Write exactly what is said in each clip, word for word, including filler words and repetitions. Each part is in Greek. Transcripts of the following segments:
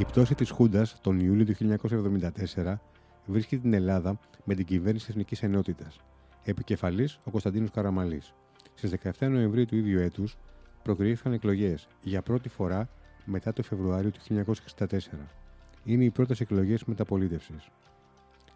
Η πτώση της Χούντας τον Ιούλιο του χίλια εννιακόσια εβδομήντα τέσσερα βρίσκει την Ελλάδα με την κυβέρνηση Εθνικής Ενότητας. Επικεφαλής ο Κωνσταντίνος Καραμανλής. Στις δεκαεφτά Νοεμβρίου του ίδιου έτους προκριήθηκαν εκλογές για πρώτη φορά μετά το Φεβρουάριο του χίλια εννιακόσια εξήντα τέσσερα. Είναι οι πρώτες εκλογές μεταπολίτευσης.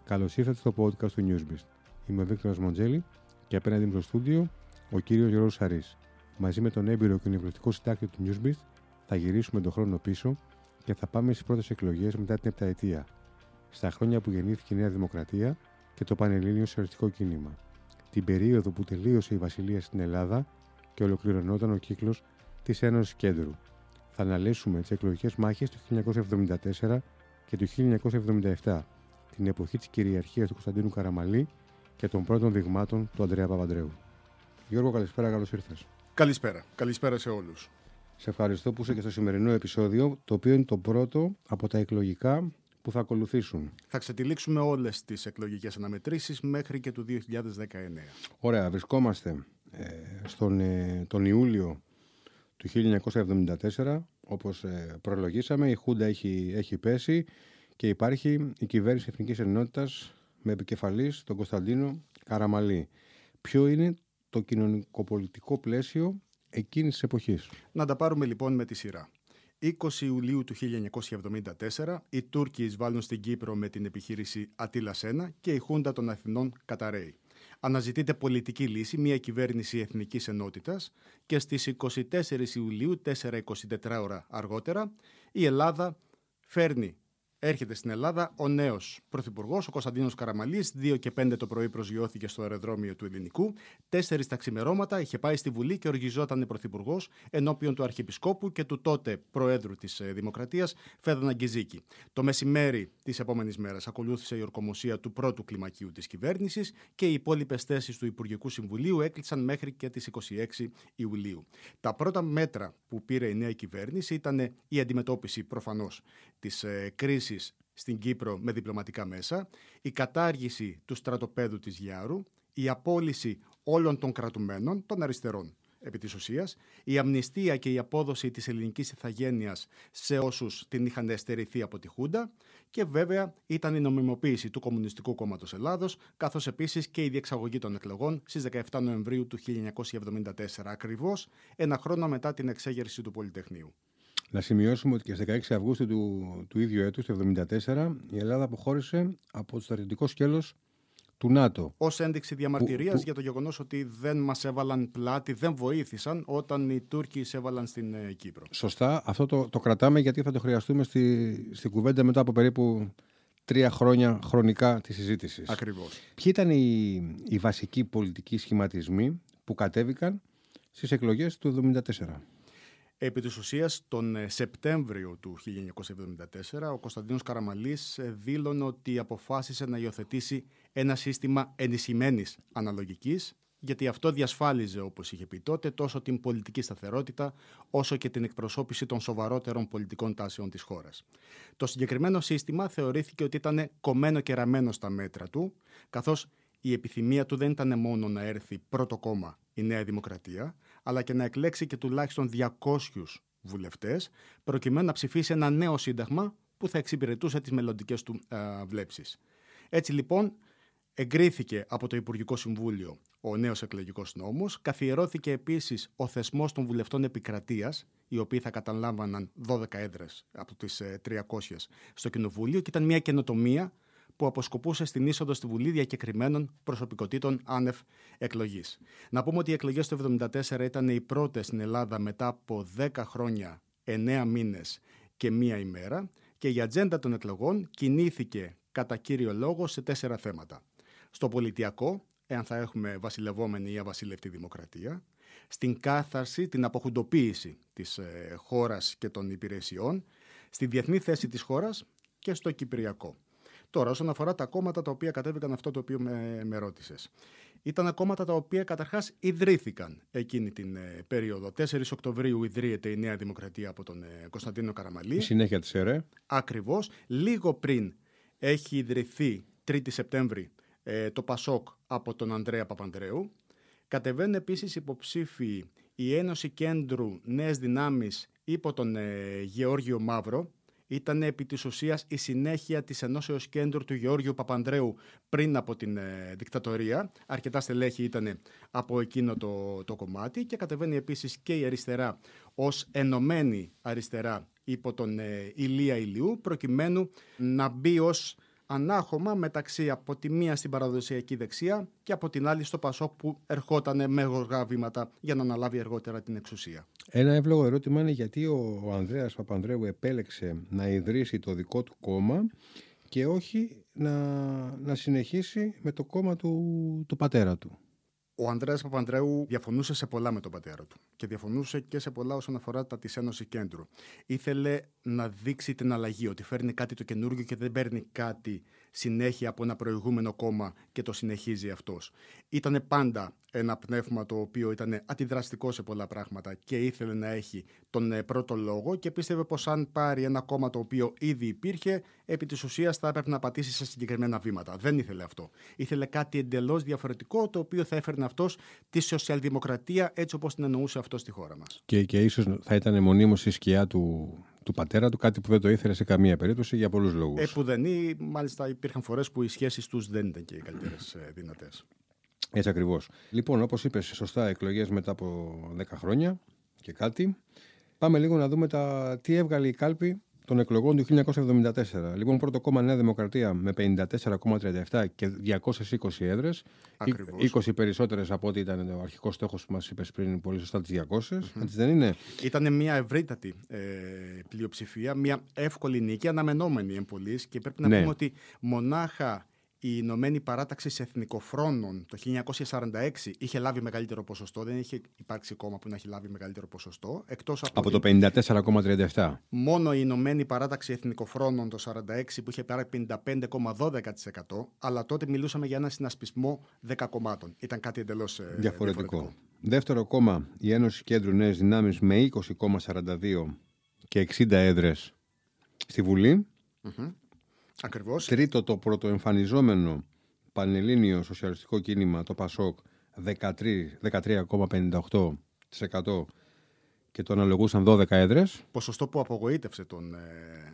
Καλώς ήρθατε στο podcast του Newsbeast. Είμαι ο Βίκτωρ Μοντζέλη και απέναντι μου στο στούντιο ο κύριος Γιώργος Σαρρής. Μαζί με τον έμπειρο και νευροτικό συντάκτη του Newsbeast θα γυρίσουμε τον χρόνο πίσω και θα πάμε στις πρώτες εκλογές μετά την επταετία, στα χρόνια που γεννήθηκε η Νέα Δημοκρατία και το Πανελλήνιο Σοσιαλιστικό Κίνημα, την περίοδο που τελείωσε η Βασιλεία στην Ελλάδα και ολοκληρωνόταν ο κύκλος της Ένωσης Κέντρου. Θα αναλύσουμε τις εκλογικές μάχες του χίλια εννιακόσια εβδομήντα τέσσερα και του χίλια εννιακόσια εβδομήντα επτά, την εποχή της κυριαρχίας του Κωνσταντίνου Καραμανλή και των πρώτων δειγμάτων του Ανδρέα Παπανδρέου. Γιώργο, καλησπέρα, καλώς ήρθες. Καλησπέρα. Καλησπέρα σε όλους. Σε ευχαριστώ που είσαι και στο σημερινό επεισόδιο, το οποίο είναι το πρώτο από τα εκλογικά που θα ακολουθήσουν. Θα ξετυλίξουμε όλες τις εκλογικές αναμετρήσεις μέχρι και του δύο χιλιάδες δεκαεννέα. Ωραία, βρισκόμαστε ε, στον, ε, τον Ιούλιο του χίλια εννιακόσια εβδομήντα τέσσερα, όπως ε, προλογίσαμε, η Χούντα έχει, έχει πέσει και υπάρχει η κυβέρνηση Εθνικής Ενότητας με επικεφαλής τον Κωνσταντίνο Καραμανλή. Ποιο είναι το κοινωνικοπολιτικό πλαίσιο εκείνης της εποχής? Να τα πάρουμε λοιπόν με τη σειρά. είκοσι Ιουλίου του χίλια εννιακόσια εβδομήντα τέσσερα, οι Τούρκοι εισβάλλουν στην Κύπρο με την επιχείρηση Ατήλα Σένα και η Χούντα των Αθηνών καταρρέει. Αναζητείται πολιτική λύση, μια κυβέρνηση Εθνικής Ενότητας και στις είκοσι τέσσερις Ιουλίου, τέσσερα και εικοσιτέσσερα ώρα αργότερα, η Ελλάδα φέρνει, έρχεται στην Ελλάδα ο νέος πρωθυπουργός, ο Κωνσταντίνος Καραμανλής, δύο και πέντε το πρωί προσγειώθηκε στο αεροδρόμιο του Ελληνικού, τέσσερις τα ξημερώματα είχε πάει στη Βουλή και οργιζόταν πρωθυπουργός ενώπιον του Αρχιεπισκόπου και του τότε Προέδρου της Δημοκρατίας, Φαίδωνα Γκιζίκη. Το μεσημέρι της επόμενης μέρας ακολούθησε η ορκομοσία του πρώτου κλιμακίου της κυβέρνησης και οι υπόλοιπες θέσεις του Υπουργικού Συμβουλίου έκλεισαν μέχρι και τις είκοσι έξι Ιουλίου. Τα πρώτα μέτρα που πήρε η νέα κυβέρνηση ήταν η αντιμετώπιση προφανώς της κρίσης στην Κύπρο με διπλωματικά μέσα, η κατάργηση του στρατοπέδου της Γιάρου, η απόλυση όλων των κρατουμένων των αριστερών επί της ουσίας, η αμνηστία και η απόδοση της ελληνικής ιθαγένειας σε όσους την είχαν εστερηθεί από τη Χούντα και βέβαια ήταν η νομιμοποίηση του Κομμουνιστικού Κόμματος Ελλάδος, καθώς επίσης και η διεξαγωγή των εκλογών στις δεκαεφτά Νοεμβρίου του χίλια εννιακόσια εβδομήντα τέσσερα, ακριβώς ένα χρόνο μετά την εξέγερση του Πολυτεχνείου. Να σημειώσουμε ότι και στις δεκαέξι Αυγούστου του, του ίδιου έτους, του χίλια εννιακόσια εβδομήντα τέσσερα, η Ελλάδα αποχώρησε από το στρατιωτικό σκέλος του ΝΑΤΟ. Ως ένδειξη διαμαρτυρίας που, για το γεγονός ότι δεν μας έβαλαν πλάτη, δεν βοήθησαν όταν οι Τούρκοι εισέβαλαν στην ε, Κύπρο. Σωστά. Αυτό το, το κρατάμε γιατί θα το χρειαστούμε στη, στη κουβέντα μετά από περίπου τρία χρόνια χρονικά της συζήτησης. Ακριβώς. Ποιοι ήταν οι, οι βασικοί πολιτικοί σχηματισμοί που κατέβηκαν στις εκλογές του χίλια εννιακόσια εβδομήντα τέσσερα? Επί της ουσίας, τον Σεπτέμβριο του χίλια εννιακόσια εβδομήντα τέσσερα, ο Κωνσταντίνος Καραμανλής δήλωνε ότι αποφάσισε να υιοθετήσει ένα σύστημα ενισχυμένης αναλογικής, γιατί αυτό διασφάλιζε, όπως είχε πει τότε, τόσο την πολιτική σταθερότητα, όσο και την εκπροσώπηση των σοβαρότερων πολιτικών τάσεων της χώρας. Το συγκεκριμένο σύστημα θεωρήθηκε ότι ήταν κομμένο και ραμμένο στα μέτρα του, καθώς η επιθυμία του δεν ήταν μόνο να έρθει πρώτο κόμμα η Νέα Δημοκρατία, αλλά και να εκλέξει και τουλάχιστον διακόσιους βουλευτές, προκειμένου να ψηφίσει ένα νέο σύνταγμα που θα εξυπηρετούσε τις μελλοντικές του α, βλέψεις. Έτσι λοιπόν, εγκρίθηκε από το Υπουργικό Συμβούλιο ο νέος εκλογικός νόμος, καθιερώθηκε επίσης ο θεσμός των βουλευτών επικρατείας, οι οποίοι θα καταλάμβαναν δώδεκα έδρες από τις τριακόσιες στο Κοινοβούλιο, και ήταν μια καινοτομία που αποσκοπούσε στην είσοδο στη Βουλή διακεκριμένων προσωπικότητων άνευ εκλογής. Να πούμε ότι οι εκλογές του χίλια εννιακόσια εβδομήντα τέσσερα ήταν οι πρώτες στην Ελλάδα μετά από δέκα χρόνια, εννέα μήνες και μία ημέρα και η ατζέντα των εκλογών κινήθηκε κατά κύριο λόγο σε τέσσερα θέματα. Στο πολιτιακό, εάν θα έχουμε βασιλευόμενη ή αβασιλευτή δημοκρατία, στην κάθαρση, την αποχουντοποίηση της ε, χώρας και των υπηρεσιών, στη διεθνή θέση της χώρας και στο κυπριακό. Τώρα, όσον αφορά τα κόμματα τα οποία κατέβηκαν, αυτό το οποίο με, με ρώτησες. Ήταν κόμματα τα οποία καταρχάς ιδρύθηκαν εκείνη την ε, περίοδο. τέσσερις Οκτωβρίου ιδρύεται η Νέα Δημοκρατία από τον ε, Κωνσταντίνο Καραμανλή. Η συνέχεια της ΕΡΕ. Ακριβώς. Λίγο πριν έχει ιδρυθεί, τρίτη Σεπτέμβρη, ε, το ΠΑΣΟΚ από τον Ανδρέα Παπανδρέου. Κατεβαίνουν επίσης υποψήφοι η Ένωση Κέντρου Νέες Δυνάμεις υπό τον ε, Γεώργιο Μαύρο. ήταν επί της ουσίας η συνέχεια της ενώσεως κέντρου του Γεώργιου Παπανδρέου πριν από την ε, δικτατορία. Αρκετά στελέχη ήταν από εκείνο το, το κομμάτι και κατεβαίνει επίσης και η αριστερά ως ενωμένη αριστερά υπό τον ε, Ηλία Ηλιού, προκειμένου να μπει ως ανάχωμα μεταξύ από τη μία στην παραδοσιακή δεξιά και από την άλλη στο Πασό, που ερχόταν με γοργά βήματα για να αναλάβει αργότερα την εξουσία. Ένα εύλογο ερώτημα είναι γιατί ο Ανδρέας Παπανδρέου επέλεξε να ιδρύσει το δικό του κόμμα και όχι να, να συνεχίσει με το κόμμα του, του πατέρα του. Ο Ανδρέας Παπανδρέου διαφωνούσε σε πολλά με τον πατέρα του και διαφωνούσε και σε πολλά όσον αφορά τα της Ένωσης Κέντρου. Ήθελε να δείξει την αλλαγή, ότι φέρνει κάτι το καινούργιο και δεν παίρνει κάτι συνέχεια από ένα προηγούμενο κόμμα και το συνεχίζει αυτός. Ήτανε πάντα ένα πνεύμα το οποίο ήταν αντιδραστικό σε πολλά πράγματα και ήθελε να έχει τον πρώτο λόγο και πίστευε πως αν πάρει ένα κόμμα το οποίο ήδη υπήρχε, επί της ουσίας θα έπρεπε να πατήσει σε συγκεκριμένα βήματα. Δεν ήθελε αυτό. Ήθελε κάτι εντελώς διαφορετικό, το οποίο θα έφερνε αυτός τη σοσιαλδημοκρατία έτσι όπως την εννοούσε αυτός στη χώρα μας. Και, και ίσως θα ήταν μονίμως η σκιά του... του πατέρα του, κάτι που δεν το ήθελε σε καμία περίπτωση για πολλούς λόγους. Επουδενή, μάλιστα υπήρχαν φορές που οι σχέσεις τους δεν ήταν και οι καλύτερες δυνατές. Έτσι ακριβώς. Λοιπόν, όπως είπες, σωστά, εκλογές μετά από δέκα χρόνια και κάτι. Πάμε λίγο να δούμε τα... τι έβγαλε η κάλπη των εκλογών του χίλια εννιακόσια εβδομήντα τέσσερα. Λοιπόν, πρώτο κόμμα Νέα Δημοκρατία με πενήντα τέσσερα κόμμα τριάντα επτά και διακόσιες είκοσι έδρες. Ακριβώς. είκοσι περισσότερες από ό,τι ήταν ο αρχικός στόχος που μας είπες πριν, πολύ σωστά, τις διακόσιες. Mm-hmm. Έτσι δεν είναι? Ήταν μια ευρύτατη ε, πλειοψηφία, μια εύκολη νίκη, αναμενόμενη εμπολής, και πρέπει να ναι. πούμε ότι μονάχα η Ηνωμένη Παράταξη Εθνικοφρόνων το χίλια εννιακόσια σαράντα έξι είχε λάβει μεγαλύτερο ποσοστό. Δεν είχε υπάρξει κόμμα που να έχει λάβει μεγαλύτερο ποσοστό. Εκτός από, από την... το πενήντα τέσσερα κόμμα τριάντα επτά. Μόνο η Ηνωμένη Παράταξη Εθνικοφρόνων το χίλια εννιακόσια σαράντα έξι που είχε πάρει πενήντα πέντε κόμμα δώδεκα τοις εκατό, αλλά τότε μιλούσαμε για ένα συνασπισμό δέκα κομμάτων. Ήταν κάτι εντελώς διαφορετικό. διαφορετικό. Δεύτερο κόμμα, η Ένωση Κέντρου Νέες Δυνάμεις με είκοσι κόμμα σαράντα δύο και εξήντα έδρες στη Βουλή. Mm-hmm. Ακριβώς. Τρίτο, το πρωτοεμφανιζόμενο πανελλήνιο σοσιαλιστικό κίνημα, το ΠΑΣΟΚ, δεκατρία κόμμα πενήντα οκτώ τοις εκατό και το αναλογούσαν δώδεκα έδρες. Ποσοστό που απογοήτευσε τον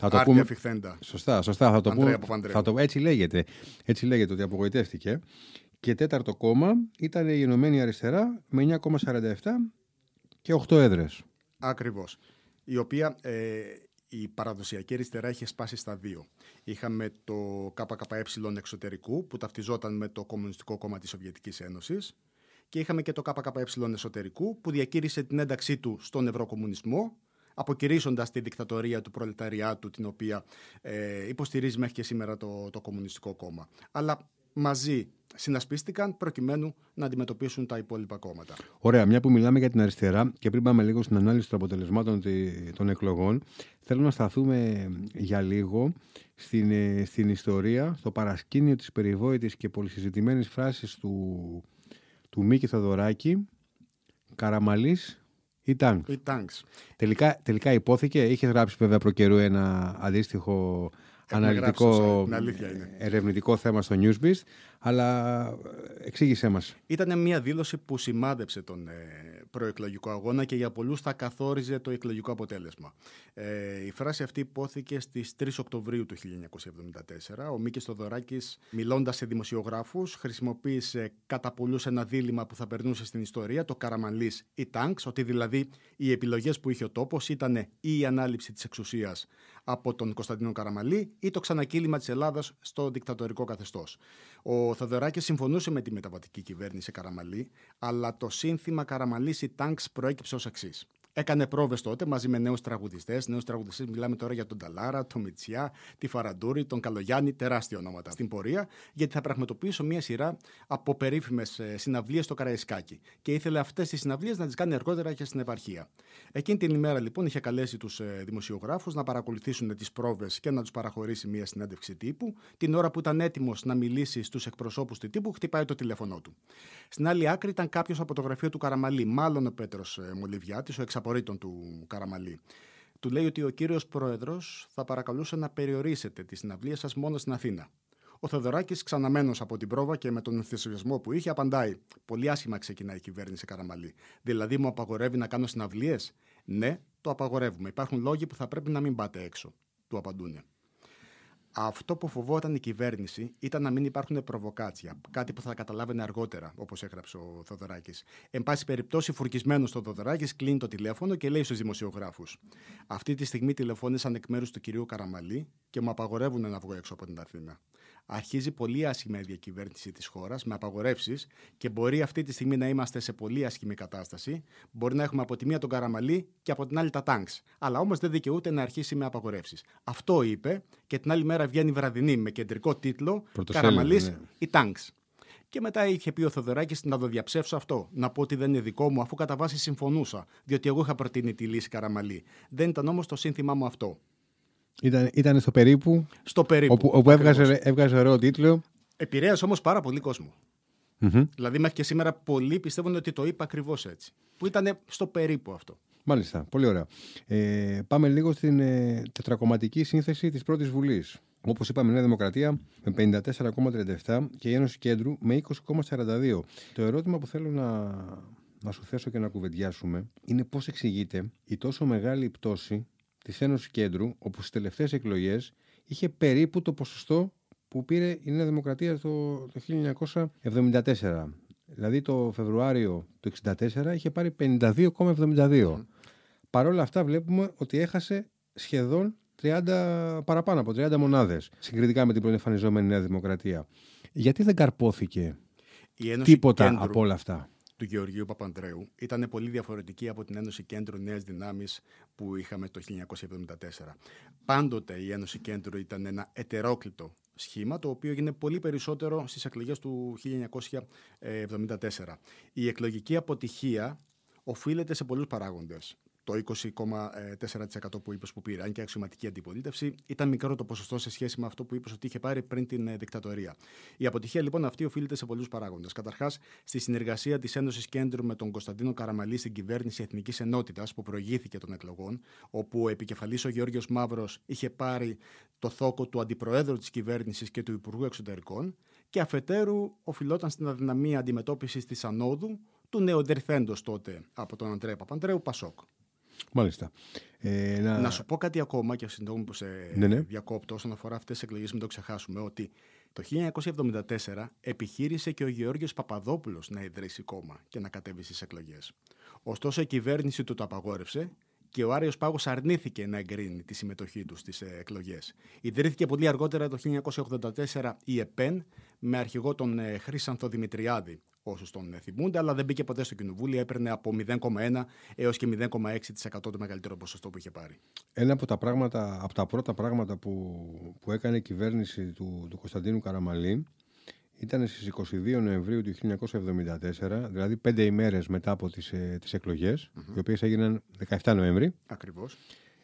Άρτια πούμε... Φιχθέντα. Σωστά, σωστά. Θα το πούμε, θα το... Έτσι, λέγεται. Έτσι λέγεται ότι απογοητεύτηκε. Και τέταρτο κόμμα ήταν η Ενωμένη Αριστερά με εννιά κόμμα σαράντα επτά και οκτώ έδρες. Ακριβώς. Η οποία... Ε... Η παραδοσιακή αριστερά είχε σπάσει στα δύο. Είχαμε το ΚΚΕ εξωτερικού που ταυτιζόταν με το Κομμουνιστικό Κόμμα της Σοβιετικής Ένωσης και είχαμε και το ΚΚΕ εσωτερικού που διακήρυσε την ένταξή του στον ευρωκομμουνισμό, αποκηρύσσοντας τη δικτατορία του προλεταριάτου, την οποία ε, υποστηρίζει μέχρι και σήμερα το, το Κομμουνιστικό Κόμμα. Αλλά μαζί συνασπίστηκαν προκειμένου να αντιμετωπίσουν τα υπόλοιπα κόμματα. Ωραία, μια που μιλάμε για την αριστερά και πριν πάμε λίγο στην ανάλυση των αποτελεσμάτων των εκλογών, θέλω να σταθούμε για λίγο στην, στην ιστορία, στο παρασκήνιο της περιβόητης και πολυσυζητημένης φράσης του, του Μίκη Θεοδωράκη, Καραμανλής ή Τάγκ. Τελικά, τελικά υπόθηκε, είχε γράψει βέβαια προ καιρού ένα αντίστοιχο αναλυτικό, ερευνητικό θέμα στο Newsbeast, αλλά εξήγησέ μας. Ήταν μια δήλωση που σημάδεψε τον προεκλογικό αγώνα και για πολλούς θα καθόριζε το εκλογικό αποτέλεσμα. Ε, η φράση αυτή υπόθηκε στις τρεις Οκτωβρίου του χίλια εννιακόσια εβδομήντα τέσσερα. Ο Μίκης Θεοδωράκης, μιλώντας σε δημοσιογράφους, χρησιμοποίησε κατά πολλούς ένα δίλημμα που θα περνούσε στην ιστορία, το Καραμανλής ή Τάγκς, ότι δηλαδή οι επιλογές που είχε ο τόπος ήταν ή η ανάληψη της εξουσίας από τον Κωνσταντίνο Καραμανλή ή το ξανακύλημα της Ελλάδας στο δικτατορικό καθεστώς. Ο Θεοδωράκης συμφωνούσε με τη μεταβατική κυβέρνηση Καραμανλή, αλλά το σύνθημα Καραμανλής ή Τάγκς προέκυψε ως εξής. Έκανε πρόβες τότε μαζί με νέους τραγουδιστές. Νέους τραγουδιστές, μιλάμε τώρα για τον Νταλάρα, τον Μιτσιά, τη Φαραντούρη, τον Καλογιάννη, τεράστια ονόματα στην πορεία, γιατί θα πραγματοποιήσω μία σειρά από περίφημες συναυλίες στο Καραϊσκάκι. Και ήθελε αυτές τις συναυλίες να τις κάνει αργότερα και στην επαρχία. Εκείνη την ημέρα, λοιπόν, είχε καλέσει τους δημοσιογράφους να παρακολουθήσουν τις πρόβες και να τους παραχωρήσει μία συνέντευξη τύπου. Την ώρα που ήταν έτοιμος να μιλήσει στους εκπροσώπους του τύπου, χτυπάει το τηλέφωνό του. Στην άλλη άκρη ήταν κάποιος από το γραφείο του Καραμανλή, μάλλον ο Πέτρος Μολυβιάτης, ο απορρίτων του Καραμανλή. Του λέει ότι ο κύριος πρόεδρος θα παρακαλούσε να περιορίσετε τις συναυλίες σας μόνο στην Αθήνα. Ο Θεοδωράκης, ξαναμένος από την πρόβα και με τον ενθουσιασμό που είχε, απαντάει: πολύ άσχημα ξεκινάει η κυβέρνηση Καραμανλή. Δηλαδή, μου απαγορεύει να κάνω συναυλίες? Ναι, το απαγορεύουμε. Υπάρχουν λόγοι που θα πρέπει να μην πάτε έξω. του απαντούν. Αυτό που φοβόταν η κυβέρνηση ήταν να μην υπάρχουν προβοκάτσια, κάτι που θα καταλάβαινε αργότερα, όπως έγραψε ο Θεοδωράκης. Εν πάση περιπτώσει, φουρκισμένος ο Θεοδωράκης κλείνει το τηλέφωνο και λέει στους δημοσιογράφους: αυτή τη στιγμή τηλεφώνησαν εκ μέρους του κυρίου Καραμανλή και μου απαγορεύουν να βγω έξω από την Αθήνα. Αρχίζει πολύ άσχημα η διακυβέρνηση της χώρας με απαγορεύσεις και μπορεί αυτή τη στιγμή να είμαστε σε πολύ άσχημη κατάσταση. Μπορεί να έχουμε από τη μία τον Καραμανλή και από την άλλη τα τάγκς. Αλλά όμως δεν δικαιούται να αρχίσει με απαγορεύσεις. Αυτό είπε, και την άλλη μέρα βγαίνει βραδινή με κεντρικό τίτλο «Καραμανλής, ναι, οι τάγκς». Και μετά είχε πει ο Θεοδωράκης να το διαψεύσω αυτό. Να πω ότι δεν είναι δικό μου, αφού κατά βάση συμφωνούσα, διότι εγώ είχα προτείνει τη λύση Καραμανλή. Δεν ήταν όμως το σύνθημά μου αυτό. Ήταν, ήταν στο περίπου, στο περίπου όπου, όπου έβγαζε, έβγαζε ωραίο τίτλο. Επηρέασε όμως πάρα πολύ κόσμο. Mm-hmm. Δηλαδή μέχρι και σήμερα πολλοί πιστεύουν ότι το είπα ακριβώς έτσι. Που ήταν στο περίπου αυτό. Μάλιστα, πολύ ωραία. Ε, πάμε λίγο στην ε, τετρακομματική σύνθεση της πρώτης Βουλής. Όπως είπαμε, η Νέα Δημοκρατία με πενήντα τέσσερα κόμμα τριάντα επτά και η Ένωση Κέντρου με είκοσι κόμμα σαράντα δύο. Το ερώτημα που θέλω να, να σου θέσω και να κουβεντιάσουμε είναι πώς εξηγείται η τόσο μεγάλη πτώση της Ένωσης Κέντρου, όπου στις τελευταίες εκλογές είχε περίπου το ποσοστό που πήρε η Νέα Δημοκρατία το, το χίλια εννιακόσια εβδομήντα τέσσερα. Δηλαδή το Φεβρουάριο του εξήντα τέσσερα είχε πάρει πενήντα δύο κόμμα εβδομήντα δύο. Mm. Παρ' όλα αυτά βλέπουμε ότι έχασε σχεδόν τριάντα, παραπάνω από τριάντα μονάδες συγκριτικά με την προεμφανιζόμενη Νέα Δημοκρατία. Γιατί δεν καρπόθηκε η Ένωση τίποτα από όλα αυτά του Γεωργίου Παπανδρέου? Ήταν πολύ διαφορετική από την Ένωση Κέντρου Νέας Δυνάμεις που είχαμε το χίλια εννιακόσια εβδομήντα τέσσερα. Πάντοτε η Ένωση Κέντρου ήταν ένα ετερόκλητο σχήμα, το οποίο έγινε πολύ περισσότερο στις εκλογές του χίλια εννιακόσια εβδομήντα τέσσερα. Η εκλογική αποτυχία οφείλεται σε πολλούς παράγοντες. Το είκοσι κόμμα τέσσερα τοις εκατό που είπες που πήρε, αν και αξιωματική αντιπολίτευση, ήταν μικρό το ποσοστό σε σχέση με αυτό που είπες ότι είχε πάρει πριν την δικτατορία. Η αποτυχία λοιπόν αυτή οφείλεται σε πολλούς παράγοντες. Καταρχάς, στη συνεργασία της Ένωσης Κέντρου με τον Κωνσταντίνο Καραμανλή στην κυβέρνηση Εθνικής Ενότητας που προηγήθηκε των εκλογών, όπου ο επικεφαλής ο Γεώργιος Μαύρος είχε πάρει το θόκο του αντιπροέδρου της κυβέρνησης και του Υπουργού Εξωτερικών, και αφετέρου οφειλόταν στην αδυναμία αντιμετώπισης της ανόδου του νεοδερθέντος τότε από τον Ανδρέα Παπανδρέου Πασόκ. Μάλιστα. Ε, να... να σου πω κάτι ακόμα και συντόμου που σε ναι, ναι. διακόπτω όσον αφορά αυτές τις εκλογές, μην το ξεχάσουμε ότι το χίλια εννιακόσια εβδομήντα τέσσερα επιχείρησε και ο Γεώργιος Παπαδόπουλος να ιδρύσει κόμμα και να κατέβει στις εκλογές. Ωστόσο η κυβέρνηση του το απαγόρευσε και ο Άριος Πάγος αρνήθηκε να εγκρίνει τη συμμετοχή του στις εκλογές. Ιδρύθηκε πολύ αργότερα το χίλια εννιακόσια ογδόντα τέσσερα η ΕΠΕΝ με αρχηγό τον Χρήσανθο Δημητριάδη, όσους τον θυμούνται, αλλά δεν μπήκε ποτέ στο κοινοβούλιο, έπαιρνε από μηδέν κόμμα ένα έως και μηδέν κόμμα έξι τοις εκατό το μεγαλύτερο ποσοστό που είχε πάρει. Ένα από τα, πράγματα, από τα πρώτα πράγματα που, που έκανε η κυβέρνηση του, του Κωνσταντίνου Καραμανλή ήταν στις είκοσι δύο Νοεμβρίου του χίλια εννιακόσια εβδομήντα τέσσερα, δηλαδή πέντε ημέρες μετά από τις, ε, τις εκλογές, mm-hmm. οι οποίες έγιναν δεκαεφτά Νοέμβρη. Ακριβώς.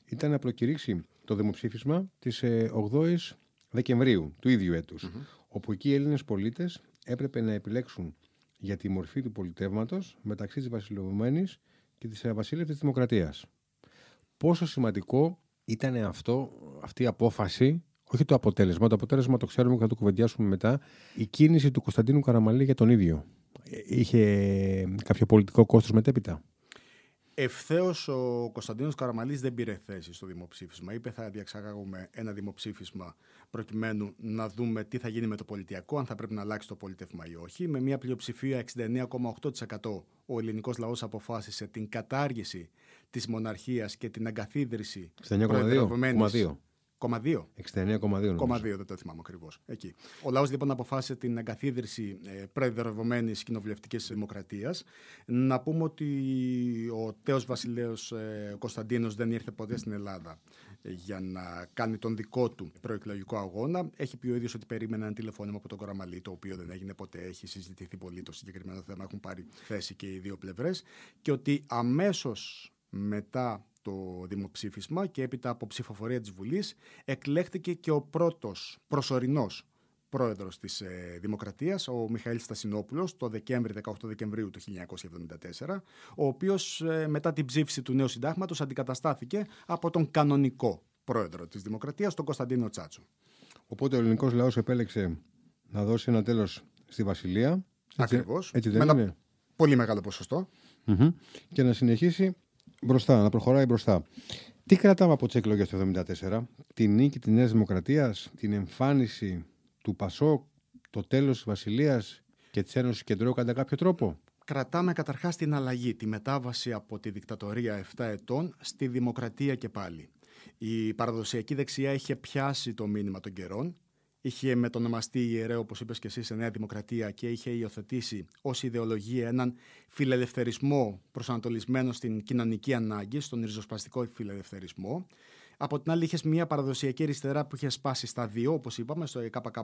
Ήταν να προκηρύξει το δημοψήφισμα της ε, όγδοης Δεκεμβρίου του ίδιου έτους, mm-hmm. όπου εκεί οι Έλληνες πολίτες έπρεπε να επιλέξουν για τη μορφή του πολιτεύματος μεταξύ της βασιλευμένης και της βασίλευτης δημοκρατίας. Πόσο σημαντικό ήταν αυτό, αυτή η απόφαση, όχι το αποτέλεσμα, το αποτέλεσμα το ξέρουμε και θα το κουβεντιάσουμε μετά, η κίνηση του Κωνσταντίνου Καραμανλή για τον ίδιο. Είχε κάποιο πολιτικό κόστος μετέπειτα? Ευθέως ο Κωνσταντίνος Καραμανλής δεν πήρε θέση στο δημοψήφισμα. Είπε θα διαξαγάγουμε ένα δημοψήφισμα προκειμένου να δούμε τι θα γίνει με το πολιτιακό, αν θα πρέπει να αλλάξει το πολίτευμα ή όχι. Με μια πλειοψηφία εξήντα εννέα κόμμα οκτώ τοις εκατό ο ελληνικός λαός αποφάσισε την κατάργηση της μοναρχίας και την εγκαθίδρυση προεδρευμένης. εξήντα εννέα κόμμα δύο. εξήντα εννέα κόμμα δύο δεν το θυμάμαι ακριβώς. Εκεί. Ο λαός λοιπόν αποφάσισε την εγκαθίδρυση ε, προεδρευμένης κοινοβουλευτικής δημοκρατίας. Να πούμε ότι ο τέος βασιλέος ε, Κωνσταντίνος δεν ήρθε ποτέ στην Ελλάδα ε, για να κάνει τον δικό του προεκλογικό αγώνα. Έχει πει ο ίδιος ότι περίμενε ένα τηλεφώνημα από τον Καραμανλή, το οποίο δεν έγινε ποτέ. Έχει συζητηθεί πολύ το συγκεκριμένο θέμα. Έχουν πάρει θέση και οι δύο πλευρές. Και ότι αμέσως μετά το δημοψήφισμα και έπειτα από ψηφοφορία της Βουλής εκλέχτηκε και ο πρώτος προσωρινός πρόεδρος της ε, Δημοκρατίας, ο Μιχαήλ Στασινόπουλος, το Δεκέμβρη, δεκαοκτώ Δεκεμβρίου του χίλια εννιακόσια εβδομήντα τέσσερα, ο οποίος ε, μετά την ψήφιση του νέου συντάγματος αντικαταστάθηκε από τον κανονικό πρόεδρο της Δημοκρατίας, τον Κωνσταντίνο Τσάτσο. Οπότε ο ελληνικός λαός επέλεξε να δώσει ένα τέλος στη Βασιλεία. Ακριβώς. Έτσι, έτσι με είναι ένα πολύ μεγάλο ποσοστό. Mm-hmm. Και να συνεχίσει μπροστά, να προχωράει μπροστά. Τι κρατάμε από τις εκλογές του χίλια εννιακόσια εβδομήντα τέσσερα, τη νίκη της Νέας Δημοκρατίας, την εμφάνιση του Πασόκ, το τέλος της Βασιλείας και της Ένωσης Κεντρώου κατά κάποιο τρόπο? Κρατάμε καταρχάς την αλλαγή, τη μετάβαση από τη δικτατορία επτά ετών στη δημοκρατία και πάλι. Η παραδοσιακή δεξιά είχε πιάσει το μήνυμα των καιρών, είχε μετονομαστεί ιερέο, όπως είπες και εσύ, σε Νέα Δημοκρατία και είχε υιοθετήσει ως ιδεολογία έναν φιλελευθερισμό προσανατολισμένο στην κοινωνική ανάγκη, στον ριζοσπαστικό φιλελευθερισμό. Από την άλλη, είχες μια παραδοσιακή αριστερά που είχε σπάσει στα δύο, όπως είπαμε, στο ΚΚ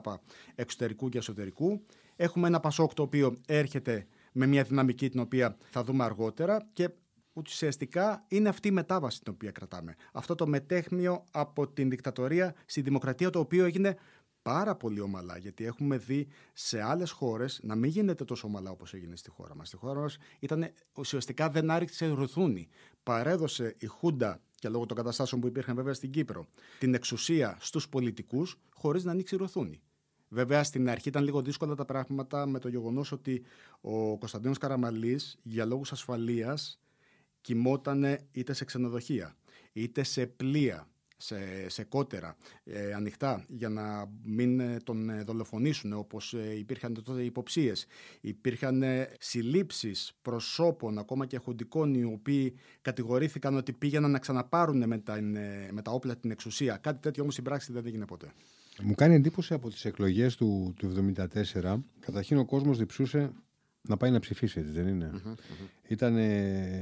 εξωτερικού και εσωτερικού. Έχουμε ένα Πασόκ το οποίο έρχεται με μια δυναμική την οποία θα δούμε αργότερα και ουσιαστικά είναι αυτή η μετάβαση την οποία κρατάμε. Αυτό το μετέχμιο από την δικτατορία στη δημοκρατία, το οποίο έγινε πάρα πολύ ομαλά, γιατί έχουμε δει σε άλλες χώρες να μην γίνεται τόσο ομαλά όπως έγινε στη χώρα μας. Στη χώρα μας ήταν ουσιαστικά δεν άρριξε ρουθούνη. Παρέδωσε η Χούντα, και λόγω των καταστάσεων που υπήρχαν βέβαια στην Κύπρο, την εξουσία στους πολιτικούς χωρίς να ανοίξει ρουθούνη. Βέβαια, στην αρχή ήταν λίγο δύσκολα τα πράγματα με το γεγονός ότι ο Κωνσταντίνος Καραμανλής για λόγους ασφαλείας κοιμότανε είτε σε ξενοδοχεία, είτε σε πλοία, σε, σε κότερα ε, ανοιχτά, για να μην ε, τον ε, δολοφονήσουν, όπως ε, υπήρχαν τότε υποψίες. Υπήρχαν ε, συλλήψεις προσώπων, ακόμα και χουντικών, οι οποίοι κατηγορήθηκαν ότι πήγαιναν να ξαναπάρουν με τα, ε, με τα όπλα την εξουσία. Κάτι τέτοιο όμως στην πράξη δεν έγινε ποτέ. Μου κάνει εντύπωση από τις εκλογές του, του εβδομήντα τέσσερα, καταρχήν ο κόσμος διψούσε να πάει να ψηφίσει, έτσι δεν είναι? Mm-hmm, mm-hmm. Ήταν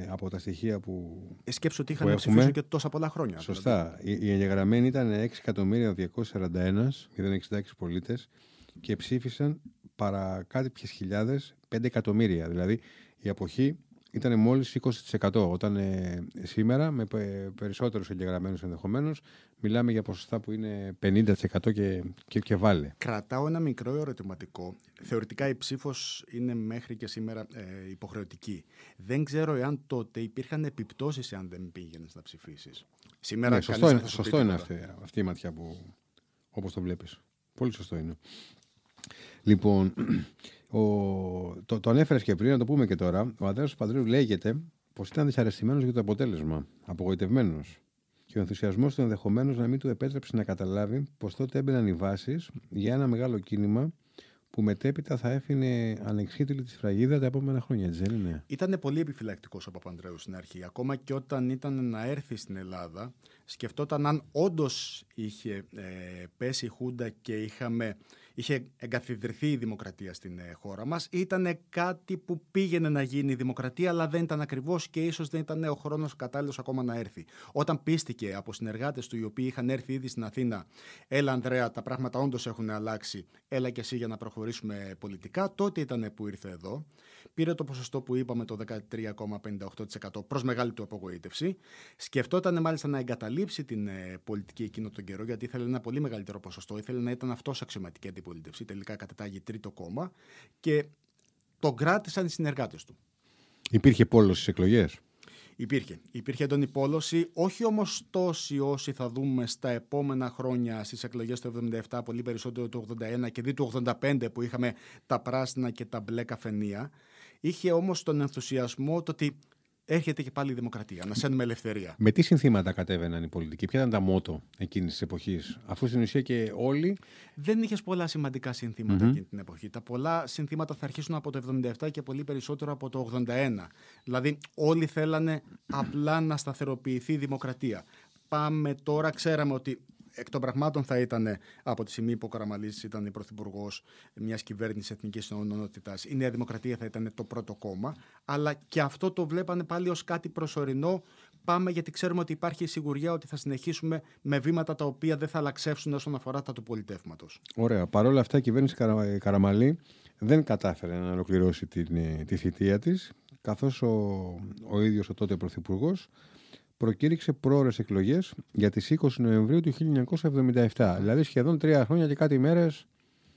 από τα στοιχεία που. Σκέψω ότι είχαν να ψηφίσουν έχουμε... και τόσα πολλά χρόνια. Σωστά. Δηλαδή. Οι, οι εγγεγραμμένοι ήταν έξι εκατομμύρια διακόσιοι σαράντα ένα χιλιάδες εξήντα έξι πολίτες και ψήφισαν παρά κάτι ποιες χιλιάδες, πέντε εκατομμύρια. Δηλαδή η αποχή ήταν μόλις είκοσι τοις εκατό. Όταν ε, σήμερα, με περισσότερους εγγεγραμμένους ενδεχομένως, μιλάμε για ποσοστά που είναι πενήντα τοις εκατό και, και, και βάλε. Κρατάω ένα μικρό ερωτηματικό. Θεωρητικά η ψήφος είναι μέχρι και σήμερα ε, υποχρεωτική. Δεν ξέρω εάν τότε υπήρχαν επιπτώσεις εάν δεν πήγαινες να ψηφίσεις. Σήμερα ναι, σωστό είναι, σωστό είναι αυτή, αυτή η ματιά που, όπως το βλέπεις. Πολύ σωστό είναι. Λοιπόν, ο, το, το ανέφερες και πριν, να το πούμε και τώρα. Ο Ανδρέας Παπανδρέου λέγεται πως ήταν δυσαρεστημένος για το αποτέλεσμα, απογοητευμένος. Και ο ενθουσιασμός του ενδεχομένως να μην του επέτρεψε να καταλάβει πως τότε έμπαιναν οι βάσεις για ένα μεγάλο κίνημα που μετέπειτα θα έφυγε ανεξίτηλη τη σφραγίδα τα επόμενα χρόνια, έτσι δεν είναι? Ήταν πολύ επιφυλακτικός ο Παπανδρέου στην αρχή. Ακόμα και όταν ήταν να έρθει στην Ελλάδα, σκεφτόταν αν όντως είχε ε, πέσει η Χούντα και είχαμε, είχε εγκαθιδρυθεί η δημοκρατία στην ε, χώρα μας. Ήταν κάτι που πήγαινε να γίνει η δημοκρατία, αλλά δεν ήταν ακριβώς και ίσως δεν ήταν ο χρόνος κατάλληλος ακόμα να έρθει. Όταν πίστηκε από συνεργάτες του, οι οποίοι είχαν έρθει ήδη στην Αθήνα, έλα Ανδρέα, τα πράγματα όντως έχουν αλλάξει, έλα και εσύ για να προχωρήσεις. Πολιτικά, τότε ήταν που ήρθε εδώ. Πήρε το ποσοστό που είπαμε, το δεκατρία κόμμα πενήντα οκτώ τοις εκατό, προς μεγάλη του απογοήτευση. Σκεφτόταν μάλιστα να εγκαταλείψει την πολιτική εκείνο τον καιρό, γιατί ήθελε ένα πολύ μεγαλύτερο ποσοστό. Ήθελε να ήταν αυτός αξιωματική αντιπολίτευση. Τελικά κατετάγει τρίτο κόμμα και τον κράτησαν οι συνεργάτες του. Υπήρχε πόλος στις εκλογές. Υπήρχε. Υπήρχε έντονη πόλωση, όχι όμως τόση όσοι θα δούμε στα επόμενα χρόνια στις εκλογές του εβδομήντα επτά, πολύ περισσότερο του ογδόντα ένα και δι του ογδόντα πέντε που είχαμε τα πράσινα και τα μπλε καφενεία. Είχε όμως τον ενθουσιασμό το ότι έρχεται και πάλι η δημοκρατία, να σένουμε ελευθερία. Με τι συνθήματα κατέβαιναν οι πολιτικοί, ποια ήταν τα μότο εκείνης της εποχής, αφού στην ουσία και όλοι. Δεν είχες πολλά σημαντικά συνθήματα mm-hmm. εκείνη την εποχή. Τα πολλά συνθήματα θα αρχίσουν από το εβδομήντα επτά και πολύ περισσότερο από το ογδόντα ένα. Δηλαδή, όλοι θέλανε απλά να σταθεροποιηθεί η δημοκρατία. Πάμε τώρα, ξέραμε ότι. Εκ των πραγμάτων θα ήταν από τη στιγμή που ο Καραμανλής ήταν η πρωθυπουργός μιας κυβέρνησης εθνικής ενότητας. Η Νέα Δημοκρατία θα ήταν το πρώτο κόμμα, αλλά και αυτό το βλέπανε πάλι ως κάτι προσωρινό. Πάμε γιατί ξέρουμε ότι υπάρχει η σιγουριά ότι θα συνεχίσουμε με βήματα τα οποία δεν θα αλλαξεύσουν όσον αφορά τα του πολιτεύματος. Ωραία. Παρ' όλα αυτά, η κυβέρνηση Καρα... Καραμανλή δεν κατάφερε να ολοκληρώσει την... τη θητεία της, καθώς ο, ο ίδιος ο τότε πρωθυπουργός προκήρυξε πρόορες εκλογές για τις είκοσι Νοεμβρίου του χίλια εννιακόσια εβδομήντα επτά. Δηλαδή σχεδόν τρία χρόνια και κάτι ημέρες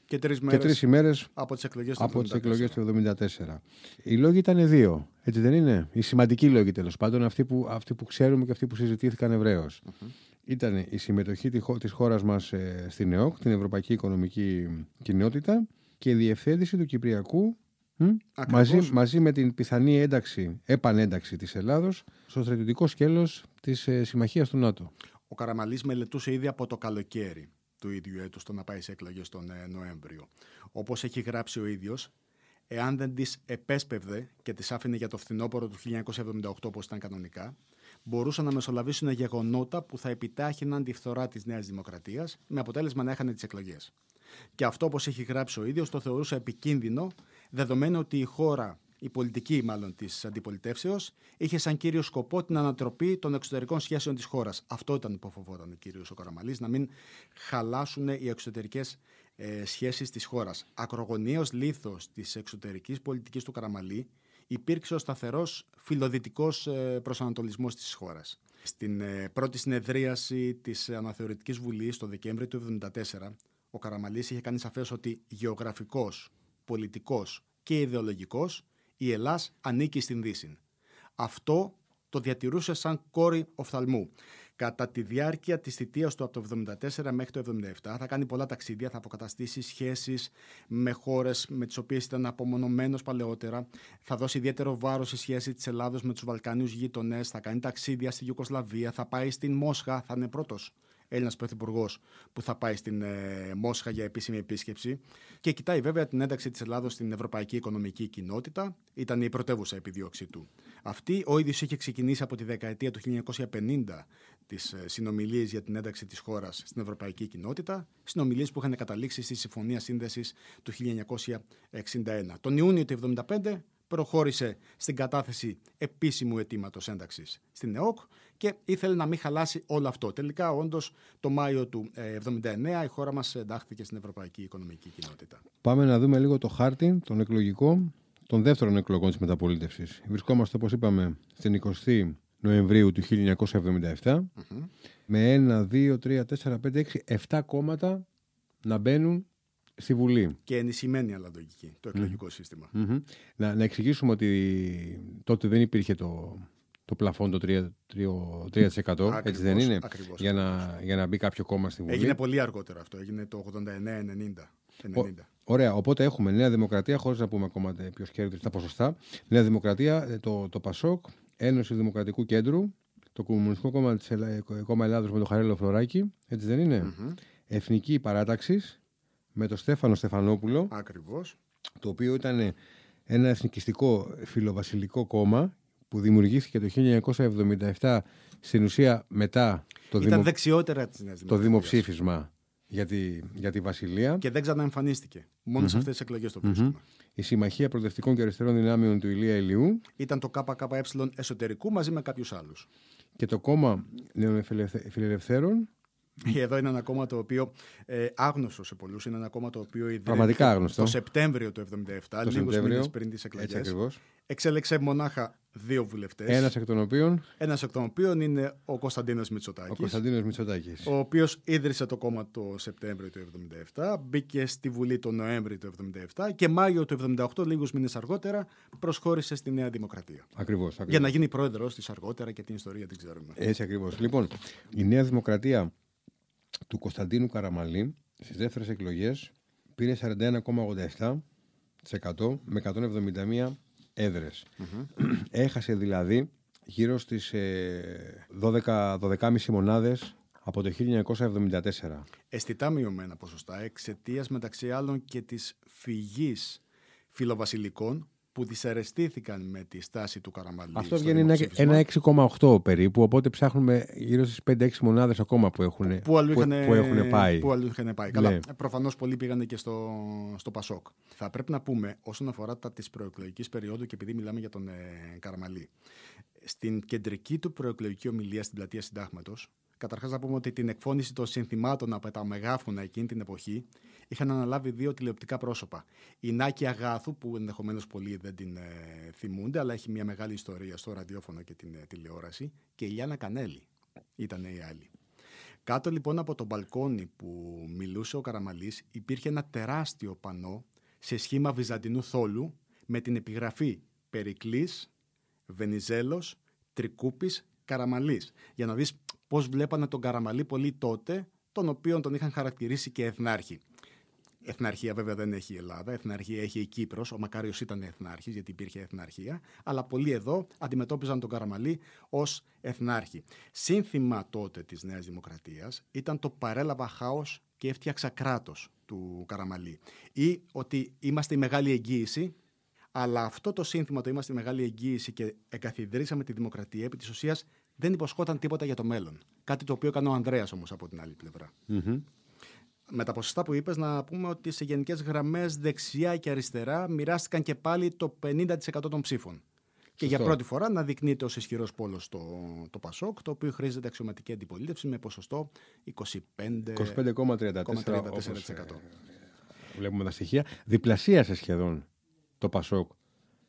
και τρεις, μέρες, και τρεις ημέρες από τις εκλογές του εβδομήντα τέσσερα. Οι λόγοι ήταν δύο, έτσι δεν είναι? Οι σημαντικοί λόγοι τέλος πάντων, αυτοί που, αυτοί που ξέρουμε και αυτοί που συζητήθηκαν ευρέως. Mm-hmm. Ήταν η συμμετοχή της χώρας μας στην ΕΟΚ, την Ευρωπαϊκή Οικονομική Κοινότητα, και η διευθέτηση του Κυπριακού Μαζί, μαζί με την πιθανή ένταξη, επανένταξη της Ελλάδος στο στρατιωτικό σκέλος της ε, συμμαχίας του ΝΑΤΟ. Ο Καραμανλής μελετούσε ήδη από το καλοκαίρι του ίδιου έτους το να πάει σε εκλογές τον ε, Νοέμβριο. Όπως έχει γράψει ο ίδιος, εάν δεν τις επέσπευδε και τις άφηνε για το φθινόπωρο του χίλια εννιακόσια εβδομήντα οκτώ όπως ήταν κανονικά, μπορούσαν να μεσολαβήσουν γεγονότα που θα επιτάχυναν τη φθορά της Νέας Δημοκρατίας, με αποτέλεσμα να έχανε τις εκλογές. Και αυτό, όπως έχει γράψει ο ίδιος, το θεωρούσε επικίνδυνο, δεδομένου ότι η χώρα, η πολιτική μάλλον της αντιπολιτεύσεως, είχε σαν κύριο σκοπό την ανατροπή των εξωτερικών σχέσεων της χώρας. Αυτό ήταν που φοβόταν κυρίως ο Καραμανλής, να μην χαλάσουν οι εξωτερικές ε, σχέσεις της χώρας. Ακρογωνιαίος λίθος της εξωτερικής πολιτικής του Καραμανλή υπήρξε ο σταθερός φιλοδυτικός ε, προσανατολισμός της χώρας. Στην ε, πρώτη συνεδρίαση της Αναθεωρητικής Βουλής, το Δεκέμβριο του χίλια εννιακόσια εβδομήντα τέσσερα, ο Καραμανλής είχε κάνει σαφές ότι γεωγραφικός, πολιτικός και ιδεολογικός η Ελλάς ανήκει στην Δύση. Αυτό το διατηρούσε σαν κόρη οφθαλμού. Κατά τη διάρκεια της θητείας του από το χίλια εννιακόσια εβδομήντα τέσσερα μέχρι το χίλια εννιακόσια εβδομήντα επτά θα κάνει πολλά ταξίδια, θα αποκαταστήσει σχέσεις με χώρες με τις οποίες ήταν απομονωμένος παλαιότερα, θα δώσει ιδιαίτερο βάρος στη σχέση της Ελλάδος με τους Βαλκάνιους γείτονες, θα κάνει ταξίδια στη Ιουγκοσλαβία, θα πάει στην Μόσχα, θα είναι πρώτος Έλληνας πρωθυπουργός που θα πάει στην ε, Μόσχα για επίσημη επίσκεψη, και κοιτάει βέβαια την ένταξη της Ελλάδος στην Ευρωπαϊκή Οικονομική Κοινότητα. Ήταν η πρωτεύουσα επιδίωξή του. Αυτή ο ίδιος είχε ξεκινήσει από τη δεκαετία του χίλια εννιακόσια πενήντα τις ε, συνομιλίες για την ένταξη της χώρας στην Ευρωπαϊκή Κοινότητα, συνομιλίες που είχαν καταλήξει στη Συμφωνία Σύνδεσης του χίλια εννιακόσια εξήντα ένα. Τον Ιούνιο του χίλια εννιακόσια εβδομήντα πέντε προχώρησε στην κατάθεση επίσημου αιτήματος ένταξης στην ΕΟΚ και ήθελε να μην χαλάσει όλο αυτό. Τελικά, όντως, το Μάιο του χίλια εννιακόσια εβδομήντα εννέα η χώρα μας εντάχθηκε στην Ευρωπαϊκή Οικονομική Κοινότητα. Πάμε να δούμε λίγο το χάρτη, τον εκλογικό, των δεύτερων εκλογών της μεταπολίτευσης. Βρισκόμαστε, όπως είπαμε, στην εικοστή Νοεμβρίου του χίλια εννιακόσια εβδομήντα επτά, mm-hmm. με ένα, δύο, τρία, τέσσερα, πέντε, έξι, επτά κόμματα να μπαίνουν στη Βουλή. Και ενισχυμένη αλλαντογική το εκλογικό mm. σύστημα. Mm-hmm. Να, να εξηγήσουμε ότι τότε δεν υπήρχε το, το πλαφόν το τρία τοις εκατό, έτσι ακριβώς, δεν είναι, ακριβώς, για, ακριβώς. Να, για να μπει κάποιο κόμμα στη Βουλή. Έγινε πολύ αργότερα αυτό, έγινε το ογδόντα εννέα ενενήντα. Ωραία, οπότε έχουμε Νέα Δημοκρατία, χωρίς να πούμε ακόμα ποιος κέρδισε τα ποσοστά. Νέα Δημοκρατία, το, το ΠΑΣΟΚ, Ένωση Δημοκρατικού Κέντρου, το Κομμουνιστικό Κόμμα, της Ελλάδος, Κόμμα Ελλάδος με τον Χαρίλαο Φλωράκη, έτσι δεν είναι, mm-hmm. Εθνική Παράταξη, με τον Στέφανο Στεφανόπουλο, ακριβώς. Το οποίο ήταν ένα εθνικιστικό φιλοβασιλικό κόμμα που δημιουργήθηκε το χίλια εννιακόσια εβδομήντα επτά, στην ουσία μετά το, ήταν δημο... το δημοψήφισμα για τη, για τη Βασιλεία. Και δεν ξαναεμφανίστηκε, μόνο mm-hmm. σε αυτές τις εκλογές το βρίσκουμε. Mm-hmm. Η Συμμαχία Προοδευτικών και Αριστερών Δυνάμεων του Ηλία Ηλιού. Ήταν το ΚΚΕ εσωτερικού μαζί με κάποιους άλλους. Και το Κόμμα Νέων Φιλελευθέρων. Εδώ είναι ένα κόμμα το οποίο ε, άγνωστο σε πολλούς, είναι ένα κόμμα το οποίο ιδρύθηκε το Σεπτέμβριο του χίλια εννιακόσια εβδομήντα επτά, λίγους μήνες πριν τις εκλογές. Εξέλεξε μονάχα δύο βουλευτές. Ένας εκ των οποίων. Ένας εκ των οποίων είναι ο Κωνσταντίνος Μητσοτάκης. Ο Κωνσταντίνος Μητσοτάκης. Ο οποίος ίδρυσε το κόμμα το Σεπτέμβριο του χίλια εννιακόσια εβδομήντα επτά, μπήκε στη Βουλή το Νοέμβριο του χίλια εννιακόσια εβδομήντα επτά και Μάιο του χίλια εννιακόσια εβδομήντα οκτώ, λίγους μήνες αργότερα, προσχώρησε στη Νέα Δημοκρατία. Ακριβώς. Ακριβώς. Για να γίνει πρόεδρος της αργότερα, και την ιστορία την ξέρουμε. Έτσι ακριβώς. Λοιπόν, η Νέα Δημοκρατία του Κωνσταντίνου Καραμανλή στις δεύτερες εκλογές πήρε σαράντα ένα κόμμα ογδόντα επτά τοις εκατό με εκατόν εβδομήντα μία έδρες. Mm-hmm. Έχασε δηλαδή γύρω στις ε, δώδεκα με δώδεκα κόμμα πέντε μονάδες από το χίλια εννιακόσια εβδομήντα τέσσερα. Αισθητά μειωμένα ποσοστά εξαιτίας μεταξύ άλλων και της φυγής φιλοβασιλικών που δυσαρεστήθηκαν με τη στάση του Καραμανλή. Αυτό βγαίνει ένα έξι κόμμα οκτώ περίπου, οπότε ψάχνουμε γύρω στις πέντε έξι μονάδες ακόμα που έχουν, που αλλού που, που έχουν πάει. Που αλλού είχαν πάει. Ναι. Καλά, προφανώς πολλοί πήγανε και στο, στο Πασόκ. Θα πρέπει να πούμε, όσον αφορά τα της προεκλογικής περίοδου, και επειδή μιλάμε για τον ε, Καραμανλή, στην κεντρική του προεκλογική ομιλία στην Πλατεία Συντάγματος, καταρχάς να πούμε ότι την εκφώνηση των συνθημάτων από τα μεγάφωνα εκείνη την εποχή είχαν αναλάβει δύο τηλεοπτικά πρόσωπα. Η Νάκη Αγάθου, που ενδεχομένως πολλοί δεν την ε, θυμούνται, αλλά έχει μια μεγάλη ιστορία στο ραδιόφωνο και την ε, τηλεόραση, και η Λιάνα Κανέλη ήταν η άλλη. Κάτω λοιπόν από το μπαλκόνι που μιλούσε ο Καραμανλής υπήρχε ένα τεράστιο πανό σε σχήμα βυζαντινού θόλου με την επιγραφή Περικλής, Βενιζέλος, Τρικούπης, Καραμανλής. Για να δεις πώς βλέπανε τον Καραμανλή πολύ τότε, τον οποίον τον είχαν χαρακτηρίσει και εθνάρχη. Εθναρχία βέβαια δεν έχει η Ελλάδα, εθναρχία έχει η Κύπρος, ο Μακάριος ήταν εθνάρχης γιατί υπήρχε εθναρχία, αλλά πολλοί εδώ αντιμετώπιζαν τον Καραμανλή ως εθνάρχη. Σύνθημα τότε της Νέας Δημοκρατίας ήταν το παρέλαβα χάος και έφτιαξα κράτος του Καραμανλή, ή ότι είμαστε η μεγάλη εγγύηση. Αλλά αυτό το σύνθημα, το είμαστε μεγάλη εγγύηση και εγκαθιδρύσαμε τη δημοκρατία, επί της ουσίας δεν υποσχόταν τίποτα για το μέλλον. Κάτι το οποίο έκανε ο Ανδρέας όμως από την άλλη πλευρά. Mm-hmm. Με τα ποσοστά που είπες, να πούμε ότι σε γενικές γραμμές δεξιά και αριστερά μοιράστηκαν και πάλι το πενήντα τοις εκατό των ψήφων. Σωστό. Και για πρώτη φορά να δεικνύεται ως ισχυρός πόλος το, το ΠΑΣΟΚ, το οποίο χρήζεται αξιωματική αντιπολίτευση με ποσοστό είκοσι πέντε κόμμα τριάντα τέσσερα τοις εκατό. Βλέπουμε τα στοιχεία. Διπλασίασε σχεδόν το ΠΑΣΟΚ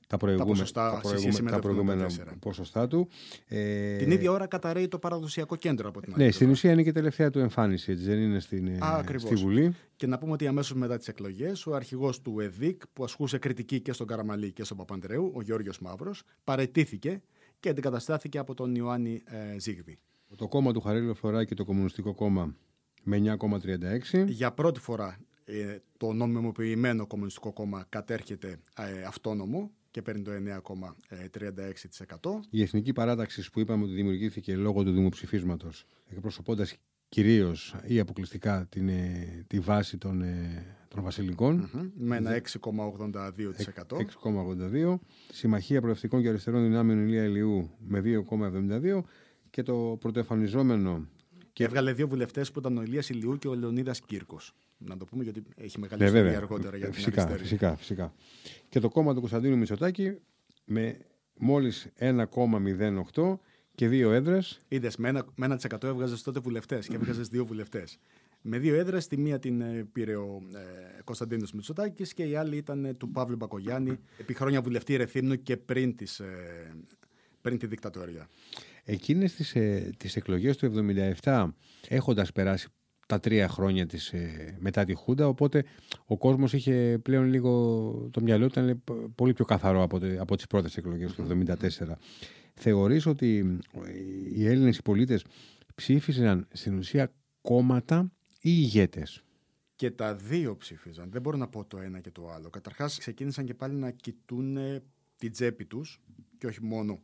τα προηγούμενα, τα προηγούμενα, τα προηγούμενα ποσοστά του. Ε... Την ίδια ώρα καταρρέει το παραδοσιακό κέντρο από την άλλη. Ναι, στην ουσία είναι και η τελευταία του εμφάνιση, έτσι δεν είναι στην, Α, στη Βουλή. Και να πούμε ότι αμέσως μετά τις εκλογές, ο αρχηγός του ΕΔΙΚ, που ασκούσε κριτική και στον Καραμανλή και στον Παπανδρέου, ο Γεώργιος Μαύρος, παραιτήθηκε και αντικαταστάθηκε από τον Ιωάννη ε, Ζίγδη. Το κόμμα του Χαρίλαου Φλωράκη, το Κομμουνιστικό Κόμμα, με εννιά κόμμα τριάντα έξι. Για πρώτη φορά ε, το νομιμοποιημένο Κομμουνιστικό Κόμμα κατέρχεται ε, αυτόνομο και παίρνει το εννιά κόμμα τριάντα έξι τοις εκατό. Η Εθνική Παράταξη που είπαμε ότι δημιουργήθηκε λόγω του δημοψηφίσματος, εκπροσωπώντας κυρίως ή αποκλειστικά την, τη βάση των, των βασιλικών. Mm-hmm. Με ένα έξι κόμμα ογδόντα δύο τοις εκατό. έξι κόμμα ογδόντα δύο τοις εκατό. Συμμαχία Προοδευτικών και Αριστερών Δυνάμεων Ηλία Ηλιού με δύο κόμμα εβδομήντα δύο τοις εκατό. Και το πρωτοεφανιζόμενο. Και έβγαλε δύο βουλευτές που ήταν ο Ηλίας Ηλιού και ο Λεωνίδας Κύρκος. Να το πούμε γιατί έχει μεγάλη ναι, ιστορία αργότερα για την φυσικά, αριστερή. Φυσικά, φυσικά. Και το κόμμα του Κωνσταντίνου Μητσοτάκη με μόλις ένα κόμμα μηδέν οκτώ και δύο έδρες. Είδες, με ένα τοις εκατό έβγαζες τότε βουλευτές και έβγαζες δύο βουλευτές. Με δύο έδρες, τη μία την πήρε ο ε, Κωνσταντίνος Μητσοτάκης και η άλλη ήταν ε, του Παύλου Μπακογιάννη, επί χρόνια βουλευτή Ρεθύμνου και πριν, της, ε, πριν τη δικτατορία. Εκείνες τις, ε, τις εκλογές του εβδομήντα επτά, έχοντας περάσει τα τρία χρόνια της, μετά τη Χούντα, οπότε ο κόσμος είχε πλέον λίγο, το μυαλό ήταν πολύ πιο καθαρό από, από τις πρώτες εκλογές του εβδομήντα τέσσερα. Θεωρείς ότι οι Έλληνες οι πολίτες ψήφισαν στην ουσία κόμματα ή ηγέτες? Και τα δύο ψήφιζαν, δεν μπορώ να πω το ένα και το άλλο. Καταρχάς ξεκίνησαν και πάλι να κοιτούν την τσέπη τους και όχι μόνο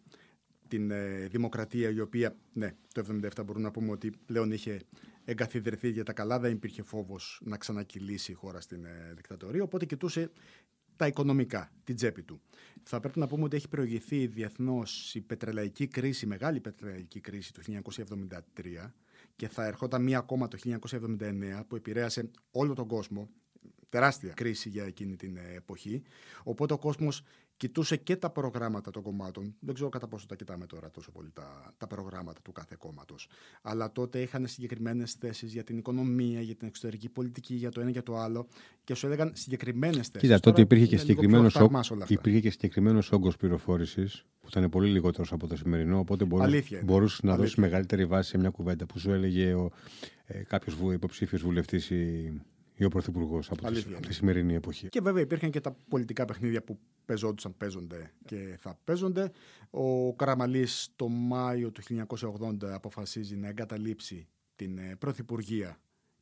την ε, δημοκρατία, η οποία, ναι, το εβδομήντα επτά μπορούμε να πούμε ότι πλέον είχε εγκαθιδρυθεί για τα καλά, δεν υπήρχε φόβος να ξανακυλήσει η χώρα στην ε, δικτατορία, οπότε κοιτούσε τα οικονομικά, την τσέπη του. Θα πρέπει να πούμε ότι έχει προηγηθεί διεθνώς η πετρελαϊκή κρίση, η μεγάλη πετρελαϊκή κρίση του χίλια εννιακόσια εβδομήντα τρία, και θα ερχόταν μία ακόμα το χίλια εννιακόσια εβδομήντα εννιά που επηρέασε όλο τον κόσμο, τεράστια κρίση για εκείνη την εποχή, οπότε ο κόσμος κοιτούσε και τα προγράμματα των κομμάτων. Δεν ξέρω κατά πόσο τα κοιτάμε τώρα τόσο πολύ τα, τα προγράμματα του κάθε κόμματος. Αλλά τότε είχαν συγκεκριμένες θέσεις για την οικονομία, για την εξωτερική πολιτική, για το ένα και το άλλο. Και σου έλεγαν συγκεκριμένες θέσεις. Κοίτα, τότε υπήρχε και, υπήρχε και συγκεκριμένος όγκος πληροφόρησης που ήταν πολύ λιγότερος από το σημερινό. Οπότε μπορούσε να δώσει μεγαλύτερη βάση σε μια κουβέντα που σου έλεγε ε, κάποιο υποψήφιο βουλευτή ή. Ή ο Πρωθυπουργός από, από τη σημερινή εποχή. Και βέβαια υπήρχαν και τα πολιτικά παιχνίδια που παίζονταν, παίζονται και θα παίζονται. Ο Καραμανλής το Μάιο του χίλια εννιακόσια ογδόντα αποφασίζει να εγκαταλείψει την Πρωθυπουργία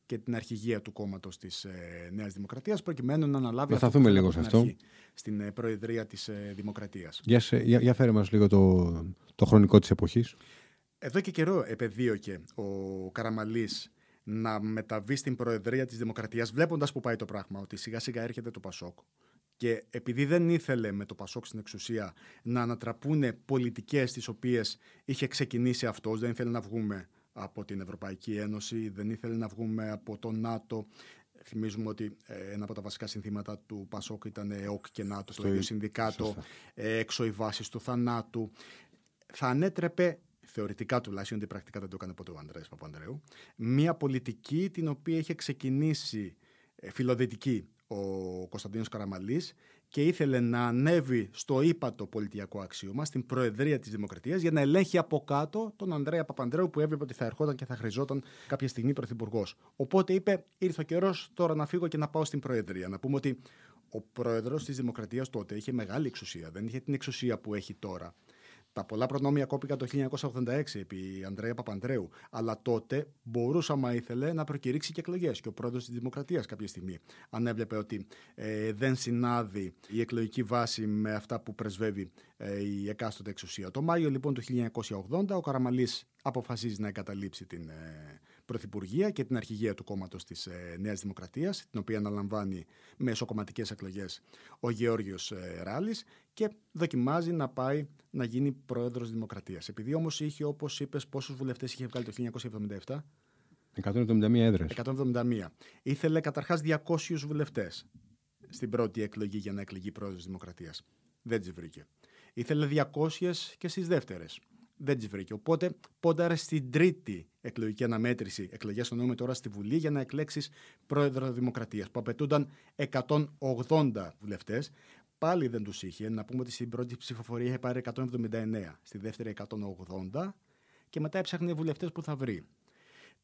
και την αρχηγία του κόμματος της ε, Νέας Δημοκρατίας, προκειμένου να αναλάβει. Να σταθούμε λίγο σε αυτό. Στην ε, Προεδρία της ε, Δημοκρατίας. Για, σε, για, για φέρε μας λίγο το, το χρονικό της εποχής. Εδώ και καιρό επεδίωκε ο Καραμανλής να μεταβεί στην Προεδρία της Δημοκρατίας, βλέποντας που πάει το πράγμα, ότι σιγά σιγά έρχεται το ΠΑΣΟΚ, και επειδή δεν ήθελε με το ΠΑΣΟΚ στην εξουσία να ανατραπούνε πολιτικές τις οποίες είχε ξεκινήσει αυτός, δεν ήθελε να βγούμε από την Ευρωπαϊκή Ένωση, δεν ήθελε να βγούμε από το ΝΑΤΟ. Θυμίζουμε ότι ένα από τα βασικά συνθήματα του ΠΑΣΟΚ ήταν ΕΟΚ και ΝΑΤΟ, στο ίδιο συνδικάτο, έξω οι βάσεις του θανάτου. Θα ανέτρεπε, θεωρητικά τουλάχιστον, ότι πρακτικά δεν το έκανε ποτέ ο Ανδρέας Παπανδρέου, μια πολιτική την οποία είχε ξεκινήσει φιλοδυτική ο Κωνσταντίνος Καραμανλής και ήθελε να ανέβει στο ύπατο πολιτιακό αξίωμα, στην Προεδρία της Δημοκρατίας, για να ελέγχει από κάτω τον Ανδρέα Παπανδρέου, που έβλεπε ότι θα ερχόταν και θα χρειαζόταν κάποια στιγμή πρωθυπουργός. Οπότε είπε, ήρθε ο καιρός τώρα να φύγω και να πάω στην Προεδρία. Να πούμε ότι ο πρόεδρος της Δημοκρατίας τότε είχε μεγάλη εξουσία, δεν είχε την εξουσία που έχει τώρα. Τα πολλά προνόμια κόπηκαν το χίλια εννιακόσια ογδόντα έξι επί Ανδρέα Παπανδρέου, αλλά τότε μπορούσε, άμα ήθελε, να προκηρύξει και εκλογές. Και ο πρόεδρος της Δημοκρατίας, κάποια στιγμή, αν έβλεπε ότι ε, δεν συνάδει η εκλογική βάση με αυτά που πρεσβεύει ε, η εκάστοτε εξουσία. Το Μάιο λοιπόν του χίλια εννιακόσια ογδόντα, ο Καραμανλής αποφασίζει να εγκαταλείψει την ε, Πρωθυπουργία και την αρχηγία του κόμματος της ε, Νέας Δημοκρατίας, την οποία αναλαμβάνει με εσωκομματικές εκλογές ο Γεώργιος ε, Ράλης, και δοκιμάζει να πάει να γίνει πρόεδρος Δημοκρατίας. Επειδή όμως είχε, όπως είπες, πόσους βουλευτές είχε βγάλει το χίλια εννιακόσια εβδομήντα επτά? εκατόν εβδομήντα μία έδρες. εκατόν εβδομήντα μία. Ήθελε καταρχάς διακόσιους βουλευτές στην πρώτη εκλογή για να εκλεγεί πρόεδρος Δημοκρατίας. Δεν τις βρήκε. Ήθελε διακόσιους και στις δεύτερες. Δεν τις βρήκε. Οπότε πόνταρε στην τρίτη εκλογική αναμέτρηση, εκλογές εννοούμε τώρα στη Βουλή, για να εκλέξεις πρόεδρο Δημοκρατίας, που απαιτούνταν εκατόν ογδόντα βουλευτές. Πάλι δεν τους είχε. Να πούμε ότι στην πρώτη ψηφοφορία είχε πάρει εκατόν εβδομήντα εννέα, στη δεύτερη εκατόν ογδόντα, και μετά έψαχνε βουλευτές που θα βρει.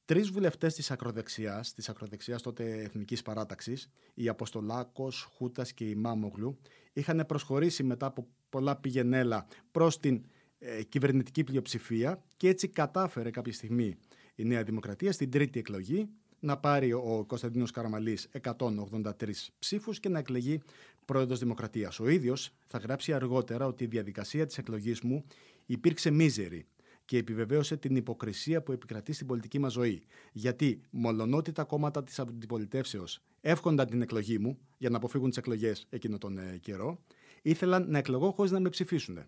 Τρεις βουλευτές της ακροδεξιάς, της ακροδεξιάς τότε Εθνικής Παράταξης, η Αποστολάκος, Χούτας και η Μάμογλου, είχαν προσχωρήσει μετά από πολλά πηγενέλα προς την ε, κυβερνητική πλειοψηφία, και έτσι κατάφερε κάποια στιγμή η Νέα Δημοκρατία στην τρίτη εκλογή να πάρει ο Κωνσταντίνος Καραμανλής εκατόν ογδόντα τρεις ψήφους και να εκλεγεί πρόεδρος Δημοκρατίας. Ο ίδιος θα γράψει αργότερα ότι η διαδικασία της εκλογής μου υπήρξε μίζερη και επιβεβαίωσε την υποκρισία που επικρατεί στην πολιτική μας ζωή. Γιατί μολονότι τα κόμματα της αντιπολιτεύσεως εύχονταν την εκλογή μου για να αποφύγουν τις εκλογές εκείνο τον καιρό, ήθελαν να εκλογώ χωρίς να με ψηφίσουν.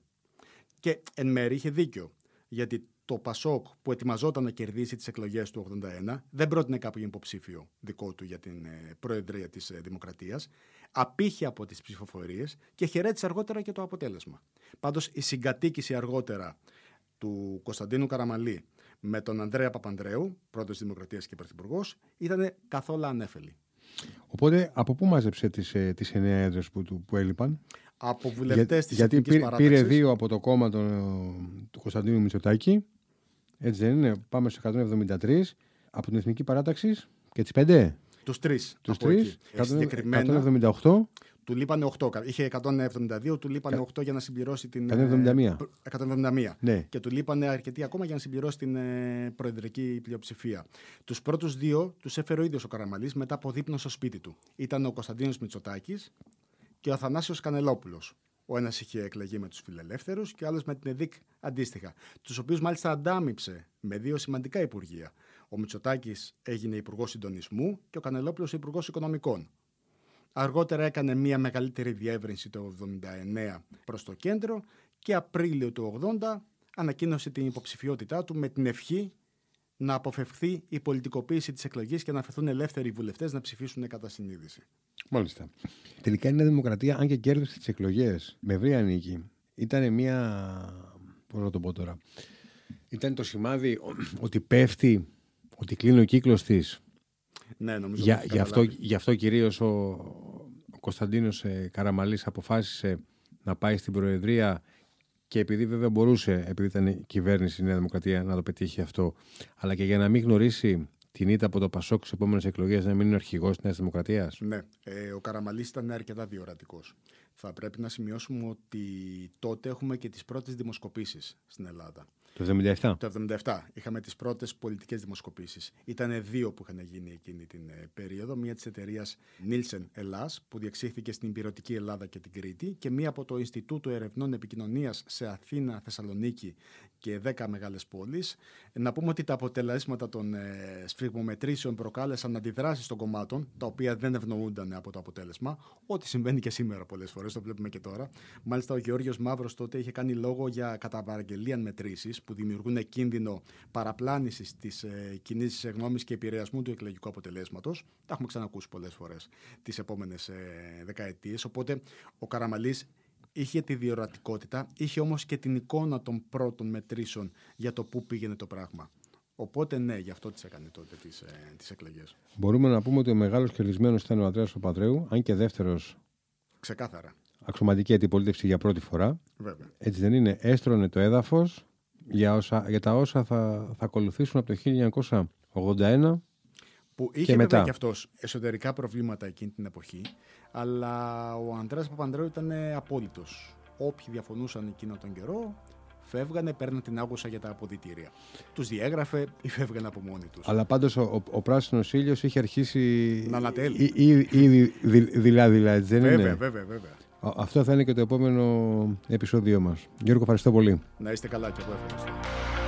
Και εν μέρει είχε δίκιο, γιατί το Πασόκ, που ετοιμαζόταν να κερδίσει τις εκλογές του ογδόντα ένα, δεν πρότεινε κάποιον υποψήφιο δικό του για την Προεδρία της Δημοκρατίας, απήχε από τις ψηφοφορίες και χαιρέτησε αργότερα και το αποτέλεσμα. Πάντως η συγκατοίκηση αργότερα του Κωνσταντίνου Καραμανλή με τον Ανδρέα Παπανδρέου, πρόεδρος της Δημοκρατίας και πρωθυπουργός, ήταν καθόλου ανέφελη. Οπότε από πού μάζεψε τις, τις εννέα έδρες που, που έλειπαν? Από βουλευτές της Εθνικής Παράταξης. Γιατί πήρε δύο από το κόμμα του, του Κωνσταντίνου Μητσοτάκη. Έτσι δεν είναι? Πάμε στους εκατόν εβδομήντα τρία. Από την Εθνική Παράταξη και τις πέντε. Τους τρεις. Τους τρεις. εκατόν εβδομήντα οκτώ. Του λείπανε οκτώ. Είχε εκατόν εβδομήντα δύο, του λείπανε οκτώ για να συμπληρώσει την. εκατόν εβδομήντα μία. εκατόν εβδομήντα μία. Ναι. Και του λείπανε αρκετοί ακόμα για να συμπληρώσει την προεδρική πλειοψηφία. Τους πρώτους δύο τους έφερε ο ίδιος ο Καραμανλής μετά από δείπνο στο σπίτι του. Ήταν ο Κωνσταντίνος Μητσοτάκης και ο Αθανάσιος Κανελόπουλος. Ο ένας είχε εκλεγεί με τους φιλελεύθερους και ο άλλος με την ΕΔΙΚ αντίστοιχα. Τους οποίους μάλιστα αντάμιψε με δύο σημαντικά υπουργεία. Ο Μητσοτάκης έγινε υπουργός συντονισμού και ο Κανελόπουλος υπουργός οικονομικών. Αργότερα έκανε μια μεγαλύτερη διεύρυνση το εβδομήντα εννέα προς το κέντρο και Απρίλιο του ογδόντα ανακοίνωσε την υποψηφιότητά του με την ευχή να αποφευχθεί η πολιτικοποίηση της εκλογής και να αφαιθούν ελεύθεροι βουλευτές να ψηφίσουν κατά συνείδηση. Μάλιστα. Τελικά η Νέα Δημοκρατία, αν και κέρδισε τις εκλογές με ευρία νίκη, ήταν μια. Πώς να το πω τώρα. Ήταν το σημάδι ότι πέφτει, ότι κλείνει ο κύκλος της. Ναι, νομίζω. Για, γι, αυτό, γι' αυτό κυρίως ο, ο Κωνσταντίνος ε, Καραμανλής αποφάσισε να πάει στην Προεδρία, και επειδή βέβαια μπορούσε, επειδή ήταν κυβέρνηση η Νέα Δημοκρατία, να το πετύχει αυτό, αλλά και για να μην γνωρίσει την ήττα από το Πασόκ στις επόμενες εκλογές, να μην είναι ο αρχηγός της Νέας Δημοκρατίας. Ναι, ε, ο Καραμανλής ήταν αρκετά διορατικός. Θα πρέπει να σημειώσουμε ότι τότε έχουμε και τις πρώτες δημοσκοπήσεις στην Ελλάδα. Το εβδομήντα επτά. Το εβδομήντα επτά. Είχαμε τις πρώτες πολιτικές δημοσκοπήσεις. Ήταν δύο που είχαν γίνει εκείνη την περίοδο. Μία της εταιρείας Nielsen Ελλάς, που διεξήχθηκε στην Ηπειρωτική Ελλάδα και την Κρήτη, και μία από το Ινστιτούτο Ερευνών Επικοινωνίας σε Αθήνα, Θεσσαλονίκη και δέκα μεγάλες πόλεις. Να πούμε ότι τα αποτελέσματα των σφιγμομετρήσεων προκάλεσαν αντιδράσεις των κομμάτων, τα οποία δεν ευνοούνταν από το αποτέλεσμα. Ό,τι συμβαίνει και σήμερα πολλές φορές, το βλέπουμε και τώρα. Μάλιστα, ο Γεώργιος Μαύρος τότε είχε κάνει λόγο για κατά παραγγελίαν μετρήσεις που δημιουργούν κίνδυνο παραπλάνησης της ε, κοινής γνώμης και επηρεασμού του εκλογικού αποτελέσματος. Τα έχουμε ξανακούσει πολλές φορές τις επόμενες ε, δεκαετίες. Οπότε ο Καραμανλής είχε τη διορατικότητα, είχε όμως και την εικόνα των πρώτων μετρήσεων για το πού πήγαινε το πράγμα. Οπότε ναι, γι' αυτό τις έκανε τότε τις, ε, τις εκλογές. Μπορούμε να πούμε ότι ο μεγάλος κερδισμένος ήταν ο Ανδρέας Παπανδρέου, αν και δεύτερος. Ξεκάθαρα. Αξιωματική αντιπολίτευση για πρώτη φορά. Βέβαια. Έτσι δεν είναι? Έστρωνε το έδαφος Για, όσα, για τα όσα θα, θα ακολουθήσουν από το χίλια εννιακόσια ογδόντα ένα, που είχε και μετά και αυτός εσωτερικά προβλήματα εκείνη την εποχή, αλλά ο Ανδρέας Παπανδρέου ήταν απόλυτος. Όποιοι διαφωνούσαν εκείνο τον καιρό φεύγανε, παίρναν την άγουσα για τα αποδυτήρια. Τους διέγραφε ή φεύγαν από μόνοι τους. Αλλά πάντως ο, ο, ο πράσινος ήλιος είχε αρχίσει. Να ανατέλει. Ήδη δειλά-δειλά, έτσι δεν είναι? Βέβαια, βέβαια, βέβαια. Αυτό θα είναι και το επόμενο επεισόδιο μας. Γιώργο, ευχαριστώ πολύ. Να είστε καλά και εγώ ευχαριστώ.